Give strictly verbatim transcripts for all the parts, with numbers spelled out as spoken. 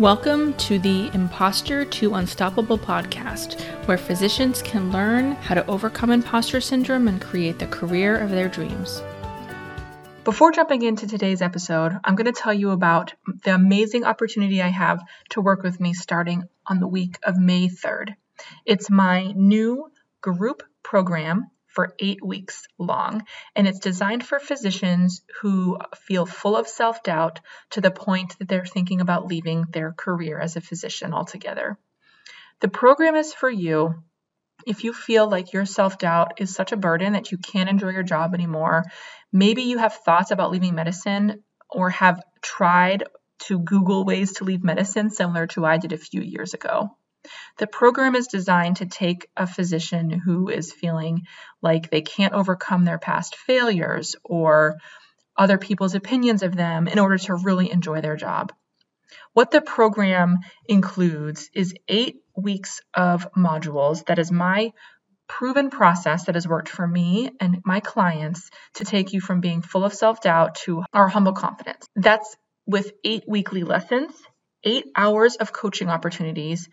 Welcome to the Imposter to Unstoppable podcast, where physicians can learn how to overcome imposter syndrome and create the career of their dreams. Before jumping into today's episode, I'm going to tell you about the amazing opportunity I have to work with me starting on the week of May third. It's my new group program for eight weeks long, and it's designed for physicians who feel full of self-doubt to the point that they're thinking about leaving their career as a physician altogether. The program is for you if you feel like your self-doubt is such a burden that you can't enjoy your job anymore. Maybe you have thoughts about leaving medicine or have tried to Google ways to leave medicine similar to I did a few years ago. The program is designed to take a physician who is feeling like they can't overcome their past failures or other people's opinions of them in order to really enjoy their job. What the program includes is eight weeks of modules. That is my proven process that has worked for me and my clients to take you from being full of self-doubt to our humble confidence. That's with eight weekly lessons, eight hours of coaching opportunities,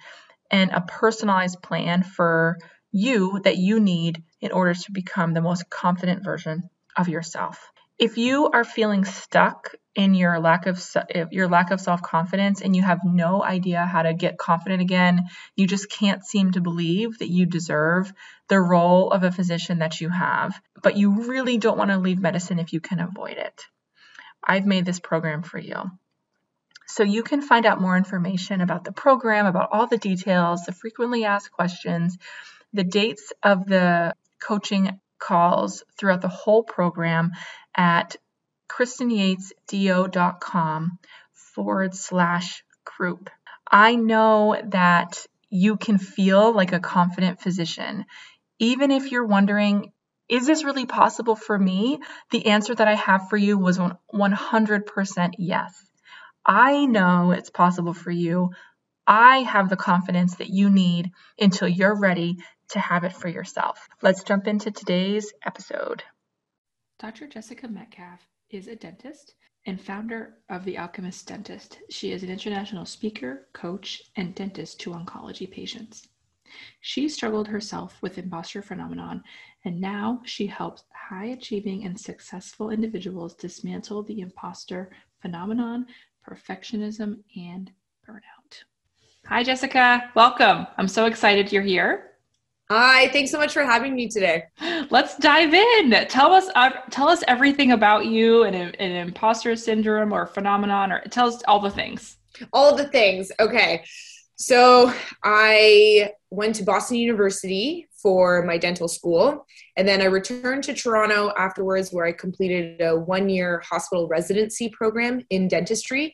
and a personalized plan for you that you need in order to become the most confident version of yourself. If you are feeling stuck in your lack of your lack of self-confidence and you have no idea how to get confident again, you just can't seem to believe that you deserve the role of a physician that you have, but you really don't want to leave medicine if you can avoid it, I've made this program for you. So you can find out more information about the program, about all the details, the frequently asked questions, the dates of the coaching calls throughout the whole program at kristin yates d o dot com forward slash group. I know that you can feel like a confident physician. Even if you're wondering, is this really possible for me? The answer that I have for you was one hundred percent yes. I know it's possible for you. I have the confidence that you need until you're ready to have it for yourself. Let's jump into today's episode. Doctor Jessica Metcalf is a dentist and founder of The Alchemist Dentist. She is an international speaker, coach, and dentist to oncology patients. She struggled herself with imposter phenomenon, and now she helps high-achieving and successful individuals dismantle the imposter phenomenon, perfectionism, and burnout. Hi, Jessica. Welcome. I'm so excited you're here. Hi. Thanks so much for having me today. Let's dive in. Tell us uh, tell us everything about you and an imposter syndrome or phenomenon, or tell us all the things. All the things. Okay. So I went to Boston University for my dental school, and then I returned to Toronto afterwards, where I completed a one-year hospital residency program in dentistry,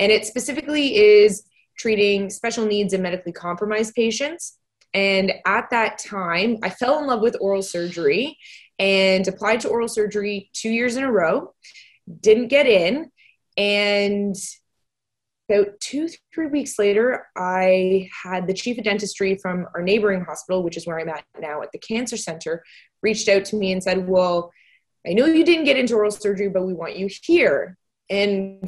and it specifically is treating special needs and medically compromised patients. And at that time, I fell in love with oral surgery and applied to oral surgery two years in a row, didn't get in, and about two, three weeks later, I had the chief of dentistry from our neighboring hospital, which is where I'm at now at the Cancer Center, reached out to me and said, well, I know you didn't get into oral surgery, but we want you here. And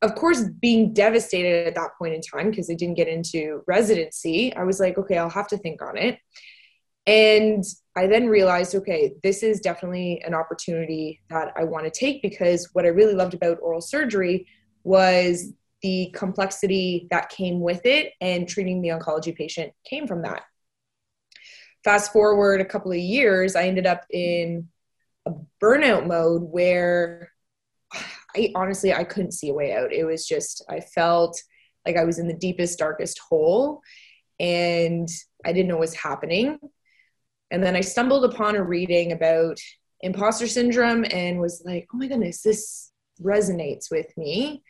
of course, being devastated at that point in time, because I didn't get into residency, I was like, okay, I'll have to think on it. And I then realized, okay, this is definitely an opportunity that I want to take, because what I really loved about oral surgery was the complexity that came with it, and treating the oncology patient came from that. Fast forward a couple of years, I ended up in a burnout mode where I honestly, I couldn't see a way out. It was just, I felt like I was in the deepest, darkest hole, and I didn't know what was happening. And then I stumbled upon a reading about imposter syndrome and was like, oh my goodness, this resonates with me.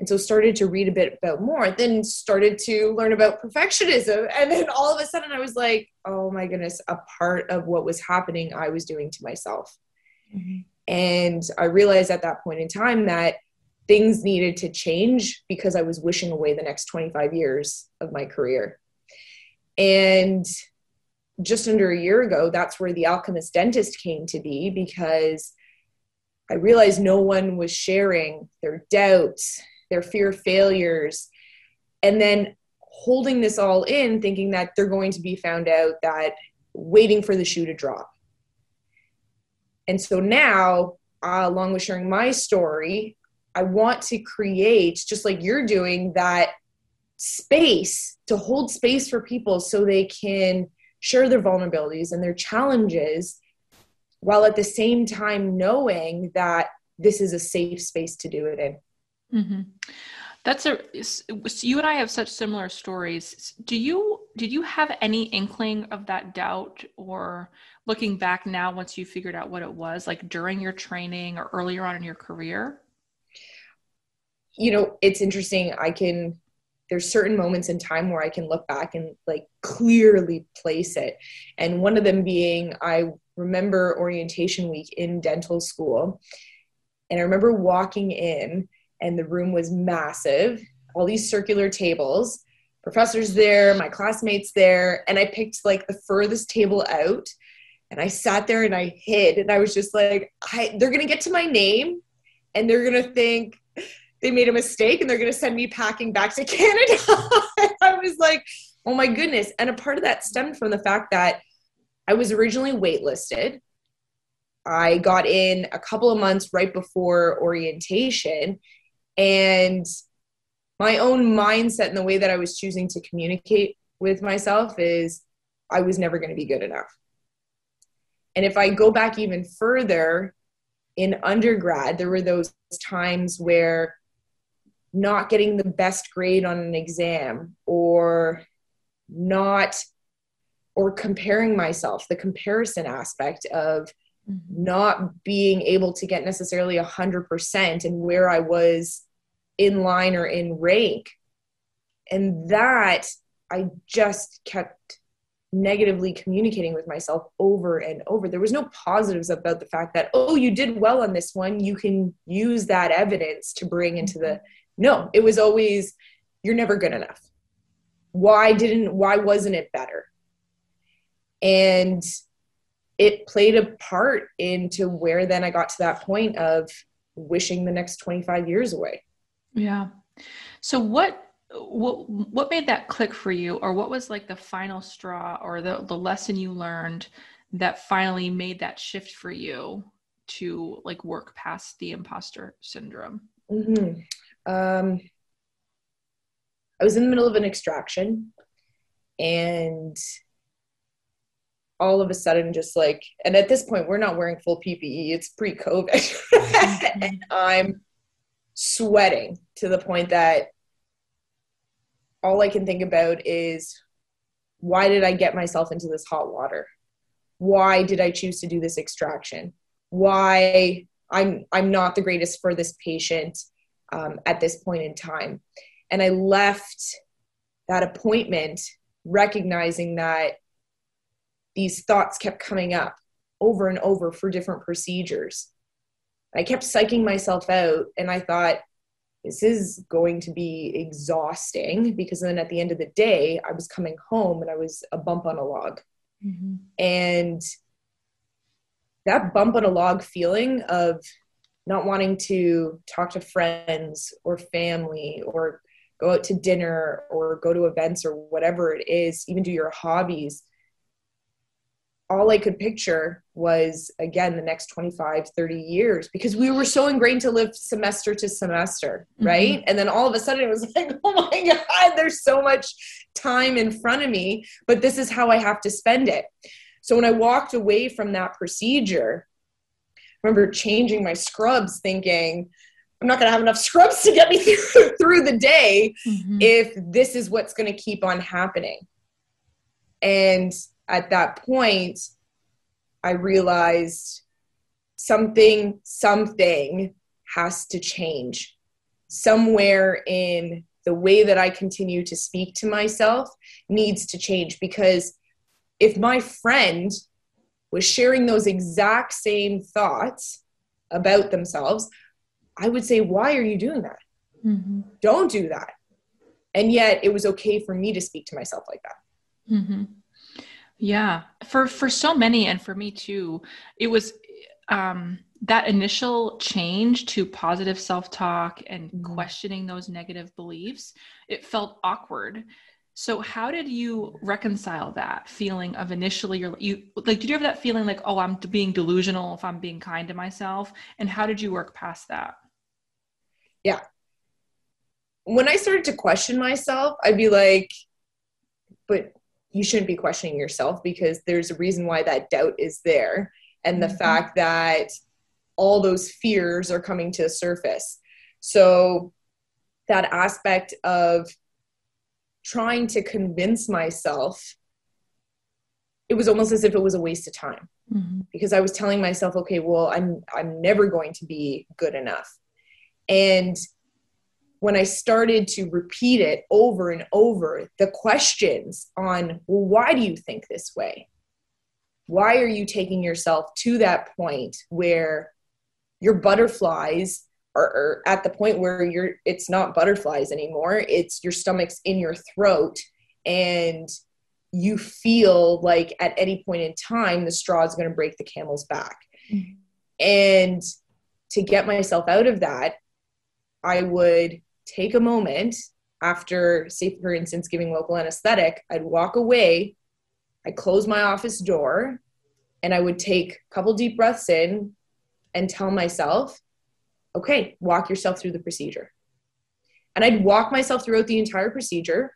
And so started to read a bit about more, then started to learn about perfectionism. And then all of a sudden I was like, oh my goodness, a part of what was happening, I was doing to myself. Mm-hmm. And I realized at that point in time that things needed to change, because I was wishing away the next twenty-five years of my career. And just under a year ago, that's where The Alchemist Dentist came to be, because I realized no one was sharing their doubts, their fear of failures, and then holding this all in, thinking that they're going to be found out, that waiting for the shoe to drop. And so now, uh, along with sharing my story, I want to create, just like you're doing, that space to hold space for people so they can share their vulnerabilities and their challenges, while at the same time knowing that this is a safe space to do it in. Mm-hmm. That's a, you and I have such similar stories. Do you, did you have any inkling of that doubt, or looking back now, once you figured out what it was, like during your training or earlier on in your career? You know, it's interesting. I can, there's certain moments in time where I can look back and like clearly place it. And one of them being, I remember orientation week in dental school. And I remember walking in, and the room was massive, all these circular tables, professors there, my classmates there. And I picked like the furthest table out, and I sat there and I hid, and I was just like, I, they're going to get to my name and they're going to think they made a mistake and they're going to send me packing back to Canada. I was like, oh my goodness. And a part of that stemmed from the fact that I was originally waitlisted. I got in a couple of months right before orientation, and my own mindset and the way that I was choosing to communicate with myself is I was never going to be good enough. And if I go back even further, in undergrad, there were those times where not getting the best grade on an exam, or not, or comparing myself, the comparison aspect of not being able to get necessarily a hundred percent and where I was in line or in rank. And that I just kept negatively communicating with myself over and over. There was no positives about the fact that, oh, you did well on this one, you can use that evidence to bring into the, no, it was always, you're never good enough. Why didn't, why wasn't it better? And it played a part into where then I got to that point of wishing the next twenty-five years away. Yeah. So what, what, what made that click for you, or what was like the final straw, or the, the lesson you learned that finally made that shift for you to like work past the imposter syndrome? Mm-hmm. Um, I was in the middle of an extraction, and all of a sudden, just like, and at this point, we're not wearing full P P E. It's pre-COVID. And I'm sweating to the point that all I can think about is, why did I get myself into this hot water? Why did I choose to do this extraction? Why I'm I'm not the greatest for this patient um, at this point in time. And I left that appointment recognizing that these thoughts kept coming up over and over for different procedures. I kept psyching myself out, and I thought, this is going to be exhausting, because then at the end of the day, I was coming home and I was a bump on a log. Mm-hmm. And that bump on a log feeling of not wanting to talk to friends or family, or go out to dinner, or go to events, or whatever it is, even do your hobbies. All I could picture was, again, the next twenty-five, thirty years, because we were so ingrained to live semester to semester, right? Mm-hmm. And then all of a sudden it was like, oh my God, there's so much time in front of me, but this is how I have to spend it. So when I walked away from that procedure, I remember changing my scrubs thinking, I'm not going to have enough scrubs to get me through, through the day, mm-hmm, if this is what's going to keep on happening. And at that point, I realized something, something has to change somewhere in the way that I continue to speak to myself needs to change. Because if my friend was sharing those exact same thoughts about themselves, I would say, why are you doing that? Mm-hmm. Don't do that. And yet it was okay for me to speak to myself like that. Mm-hmm. Yeah. For, for so many, and for me too, it was, um, that initial change to positive self-talk and questioning those negative beliefs, it felt awkward. So how did you reconcile that feeling of initially you're you like, did you have that feeling like, oh, I'm being delusional if I'm being kind to myself? And how did you work past that? Yeah. When I started to question myself, I'd be like, but you shouldn't be questioning yourself because there's a reason why that doubt is there. And the mm-hmm. fact that all those fears are coming to the surface. So that aspect of trying to convince myself, it was almost as if it was a waste of time mm-hmm. because I was telling myself, okay, well, I'm, I'm never going to be good enough. And when I started to repeat it over and over, the questions on, well, why do you think this way? Why are you taking yourself to that point where your butterflies are, are at the point where you're, it's not butterflies anymore. It's your stomach's in your throat and you feel like at any point in time, the straw is going to break the camel's back. Mm-hmm. And to get myself out of that, I would take a moment after, say, for instance, giving local anesthetic, I'd walk away, I'd close my office door, and I would take a couple deep breaths in and tell myself, okay, walk yourself through the procedure. And I'd walk myself throughout the entire procedure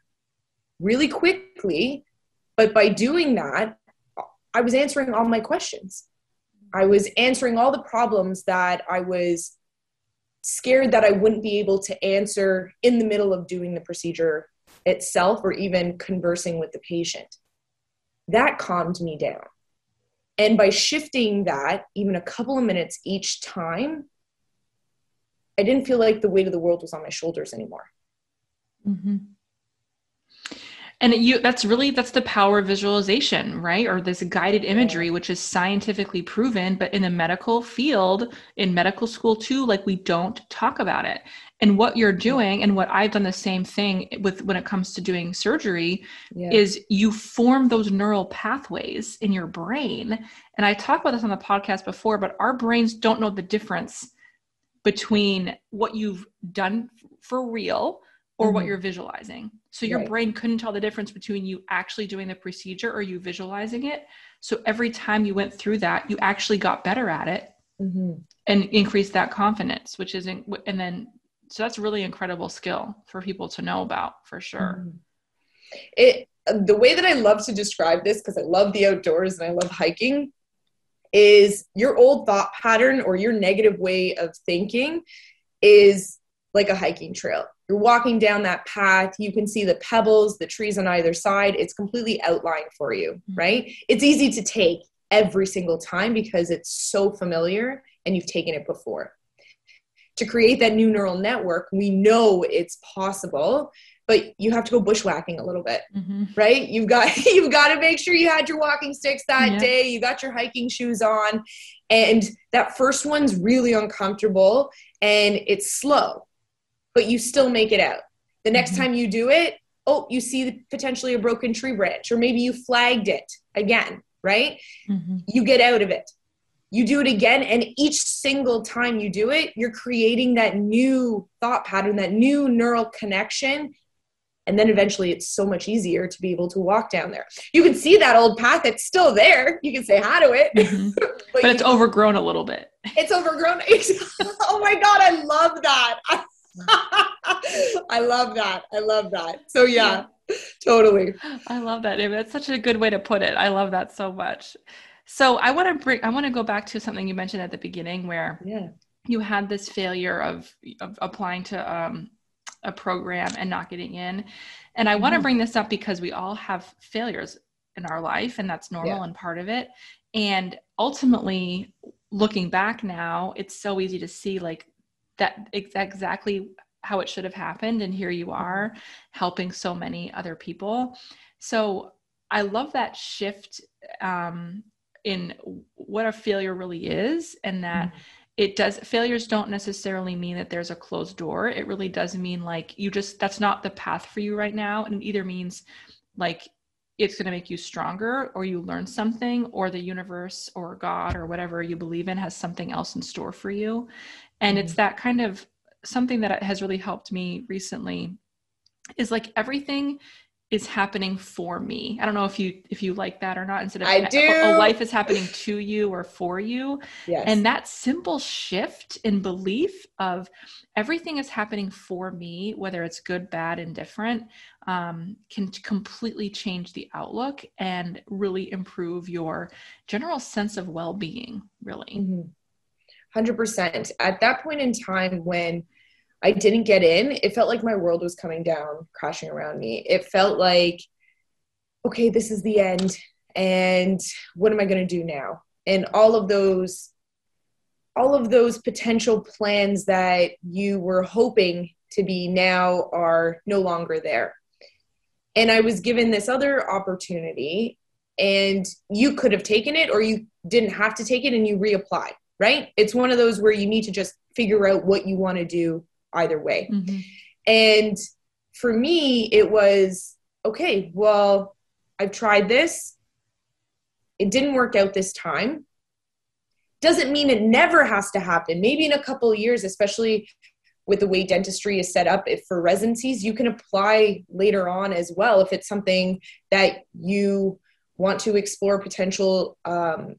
really quickly, but by doing that, I was answering all my questions. I was answering all the problems that I was scared that I wouldn't be able to answer in the middle of doing the procedure itself or even conversing with the patient. That calmed me down. And by shifting that even a couple of minutes each time, I didn't feel like the weight of the world was on my shoulders anymore. Mm-hmm. And you, that's really, that's the power of visualization, right? Or this guided imagery, which is scientifically proven, but in the medical field, in medical school too, like we don't talk about it. And what you're doing and what I've done the same thing with when it comes to doing surgery yeah. is you form those neural pathways in your brain. And I talked about this on the podcast before, but our brains don't know the difference between what you've done for real or mm-hmm. what you're visualizing. So your right. brain couldn't tell the difference between you actually doing the procedure or you visualizing it. So every time you went through that, you actually got better at it mm-hmm. and increased that confidence, which isn't, and then, so that's really incredible skill for people to know about for sure. Mm-hmm. It, the way that I love to describe this, because I love the outdoors and I love hiking, is your old thought pattern or your negative way of thinking is like a hiking trail. You're walking down that path. You can see the pebbles, the trees on either side. It's completely outlined for you, right? It's easy to take every single time because it's so familiar and you've taken it before. To create that new neural network, we know it's possible, but you have to go bushwhacking a little bit, mm-hmm. right? You've got, you've got to make sure you had your walking sticks that yeah. day. You got your hiking shoes on. And that first one's really uncomfortable and it's slow, but you still make it out. The next mm-hmm. time you do it, oh, you see potentially a broken tree branch, or maybe you flagged it again, right? Mm-hmm. You get out of it. You do it again, and each single time you do it, you're creating that new thought pattern, that new neural connection, and then eventually it's so much easier to be able to walk down there. You can see that old path. It's still there. You can say hi to it. Mm-hmm. but, but it's you, overgrown a little bit. It's overgrown. Oh my God, I love that. I, I love that. I love that. So yeah, yeah. Totally. I love that. That's such a good way to put it. I love that so much. So I want to bring, I want to go back to something you mentioned at the beginning where yeah. you had this failure of, of applying to um, a program and not getting in. And I mm-hmm. want to bring this up because we all have failures in our life and that's normal yeah. and part of it. And ultimately looking back now, it's so easy to see like, that exactly how it should have happened. And here you are helping so many other people. So I love that shift um, in what a failure really is. And that mm-hmm. it does, failures don't necessarily mean that there's a closed door. It really does mean like you just, that's not the path for you right now. And it either means like it's going to make you stronger, or you learn something, or the universe or God or whatever you believe in has something else in store for you. And mm-hmm. it's that kind of something that has really helped me recently, is like everything is happening for me. I don't know if you, if you like that or not, instead of I do. A, a life is happening to you or for you. Yes. And that simple shift in belief of everything is happening for me, whether it's good, bad, indifferent, um, can completely change the outlook and really improve your general sense of well-being, really. Mm-hmm. one hundred percent. At that point in time when I didn't get in, it felt like my world was coming down, crashing around me. It felt like, okay, this is the end. And what am I going to do now? And all of those, all of those potential plans that you were hoping to be now are no longer there. And I was given this other opportunity, and you could have taken it, or you didn't have to take it and you reapplied, right? It's one of those where you need to just figure out what you want to do either way. Mm-hmm. And for me, it was, okay, well, I've tried this. It didn't work out this time. Doesn't mean it never has to happen. Maybe in a couple of years, especially with the way dentistry is set up, if for residencies, you can apply later on as well. If it's something that you want to explore potential um,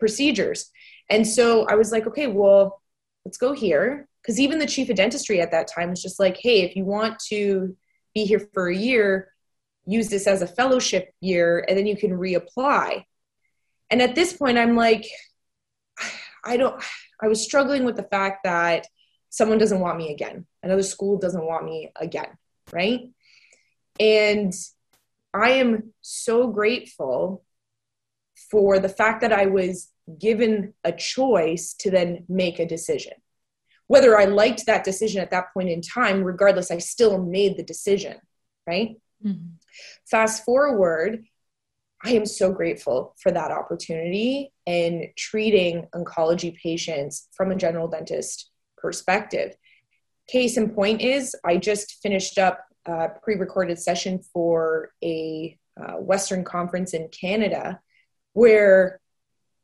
procedures. And so I was like, okay, well, let's go here. Because even the chief of dentistry at that time was just like, hey, if you want to be here for a year, use this as a fellowship year, and then you can reapply. And at this point, I'm like, I don't, I was struggling with the fact that someone doesn't want me again. Another school doesn't want me again, right? And I am so grateful for the fact that I was given a choice to then make a decision. Whether I liked that decision at that point in time, regardless, I still made the decision, right? Mm-hmm. Fast forward, I am so grateful for that opportunity in treating oncology patients from a general dentist perspective. Case in point is, I just finished up a pre-recorded session for a uh, Western conference in Canada, where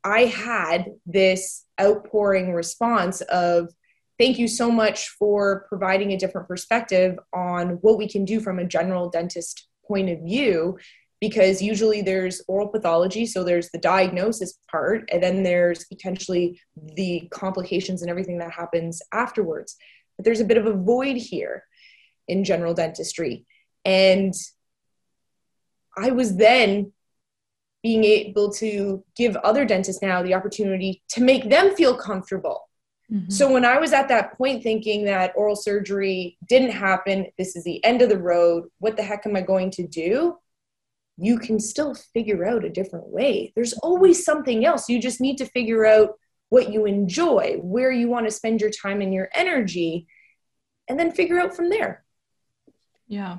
I had this outpouring response of, thank you so much for providing a different perspective on what we can do from a general dentist point of view, because usually there's oral pathology, so there's the diagnosis part, and then there's potentially the complications and everything that happens afterwards. But there's a bit of a void here in general dentistry. And I was then being able to give other dentists now the opportunity to make them feel comfortable. Mm-hmm. So when I was at that point thinking that oral surgery didn't happen, this is the end of the road, what the heck am I going to do? You can still figure out a different way. There's always something else. You just need to figure out what you enjoy, where you want to spend your time and your energy, and then figure out from there. Yeah.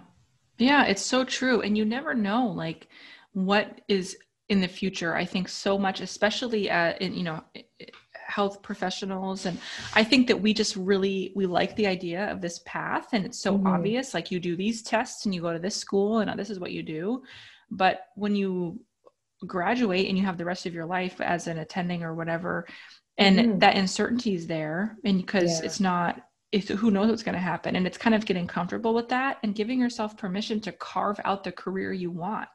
Yeah, it's so true. And you never know, like, what is in the future. I think so much, especially uh, in, you know, it, it, health professionals. And I think that we just really, we like the idea of this path, and it's so mm-hmm. obvious, like you do these tests and you go to this school and this is what you do. But when you graduate and you have the rest of your life as an attending or whatever, and mm-hmm. that uncertainty is there, and because yeah. it's not, it's, who knows what's going to happen. And it's kind of getting comfortable with that and giving yourself permission to carve out the career you want.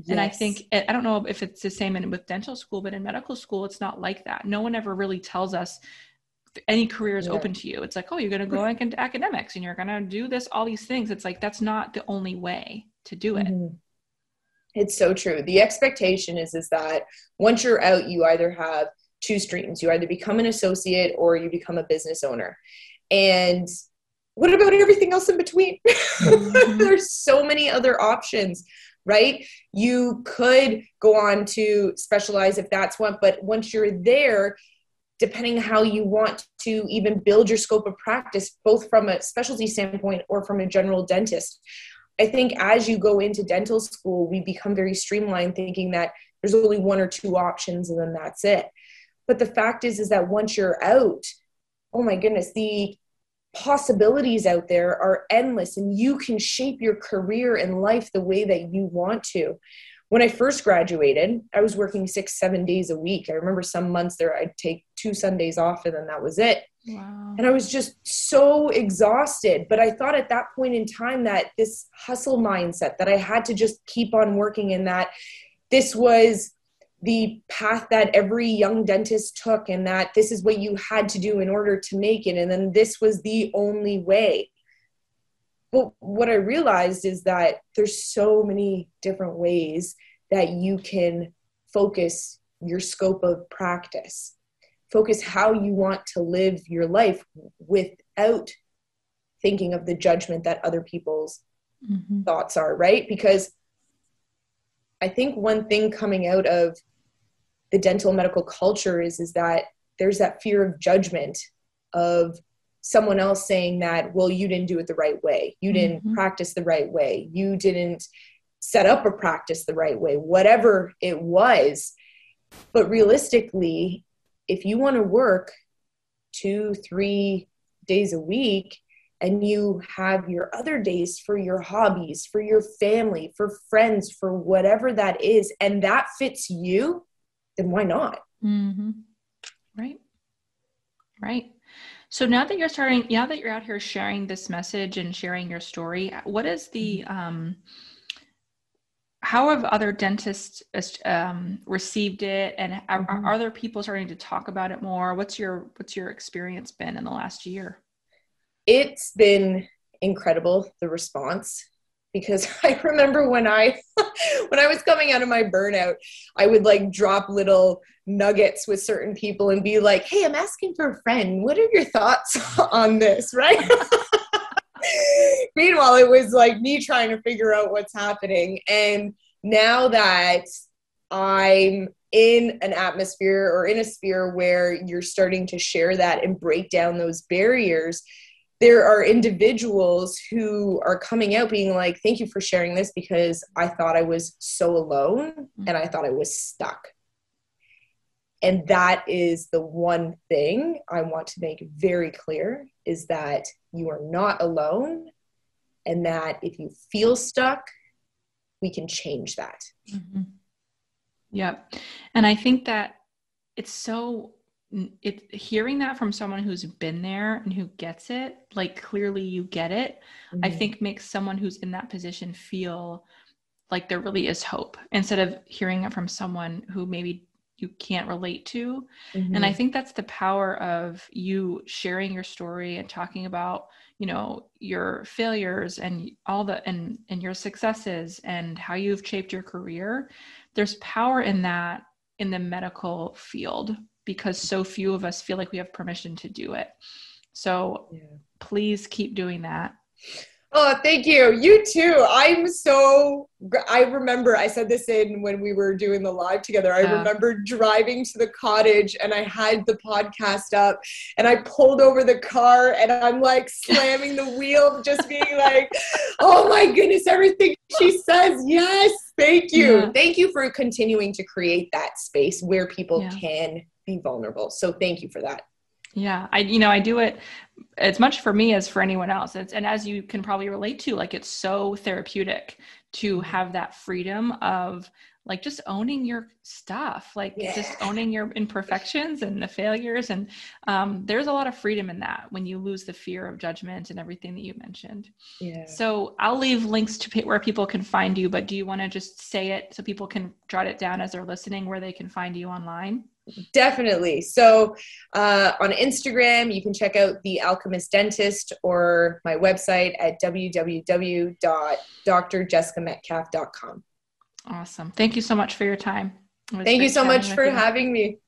Yes. And I think, I don't know if it's the same in, with dental school, but in medical school, it's not like that. No one ever really tells us any career is yeah. open to you. It's like, oh, you're going to go into academics and you're going to do this, all these things. It's like, that's not the only way to do it. Mm-hmm. It's so true. The expectation is, is that once you're out, you either have two streams. You either become an associate or you become a business owner. And what about everything else in between? Mm-hmm. There's so many other options. Right? You could go on to specialize if that's what, but once you're there, depending how you want to even build your scope of practice, both from a specialty standpoint or from a general dentist, I think as you go into dental school, we become very streamlined, thinking that there's only one or two options and then that's it. But the fact is, is that once you're out, oh my goodness, the possibilities out there are endless, and you can shape your career and life the way that you want to, When I first graduated, I was working six, seven days a week. I remember some months there, I'd take two Sundays off and then that was it. Wow. And I was just so exhausted. But I thought at that point in time that this hustle mindset, that I had to just keep on working, and that this was the path that every young dentist took, and that this is what you had to do in order to make it. And then this was the only way. But what I realized is that there's so many different ways that you can focus your scope of practice, focus how you want to live your life without thinking of the judgment that other people's mm-hmm. thoughts are, right? Because I think one thing coming out of the dental medical culture is, is that there's that fear of judgment of someone else saying that, well, you didn't do it the right way. You didn't mm-hmm. practice the right way. You didn't set up a practice the right way, whatever it was. But realistically, if you want to work two, three days a week and you have your other days for your hobbies, for your family, for friends, for whatever that is, and that fits you, then why not? Mm-hmm. Right. Right. So now that you're starting, now that you're out here sharing this message and sharing your story, what is the, um, how have other dentists um, received it? And are, are other people starting to talk about it more? What's your, what's your experience been in the last year? It's been incredible, the response, because I remember when I, when I was coming out of my burnout, I would like drop little nuggets with certain people and be like, hey, I'm asking for a friend. What are your thoughts on this? Right. Meanwhile, it was like me trying to figure out what's happening. And now that I'm in an atmosphere or in a sphere where you're starting to share that and break down those barriers, there are individuals who are coming out being like, thank you for sharing this, because I thought I was so alone and I thought I was stuck. And that is the one thing I want to make very clear, is that you are not alone, and that if you feel stuck, we can change that. Mm-hmm. Yep. And I think that it's so... It hearing that from someone who's been there and who gets it, like clearly you get it, mm-hmm. I think makes someone who's in that position feel like there really is hope, instead of hearing it from someone who maybe you can't relate to. Mm-hmm. And I think that's the power of you sharing your story and talking about, you know, your failures and all the, and, and your successes and how you've shaped your career. There's power in that in the medical field, because so few of us feel like we have permission to do it. So yeah. Please keep doing that. Oh, thank you. You too. I'm so, I remember I said this in when we were doing the live together. I yeah. remember driving to the cottage and I had the podcast up and I pulled over the car and I'm like slamming the wheel, just being like, oh my goodness, everything she says. Yes. Thank you. Yeah. Thank you for continuing to create that space where people yeah. can be vulnerable. So thank you for that. Yeah. I, you know, I do it as much for me as for anyone else. It's, and as you can probably relate to, like, it's so therapeutic to have that freedom of like just owning your stuff, like yeah. just owning your imperfections and the failures. And um, there's a lot of freedom in that when you lose the fear of judgment and everything that you mentioned. Yeah. So I'll leave links to p- where people can find you, but do you want to just say it so people can jot it down as they're listening where they can find you online? Definitely. So uh, on Instagram, you can check out The Alchemist Dentist, or my website at w w w dot dr jessica metcalf dot com. Awesome. Thank you so much for your time. Thank you so much for having me.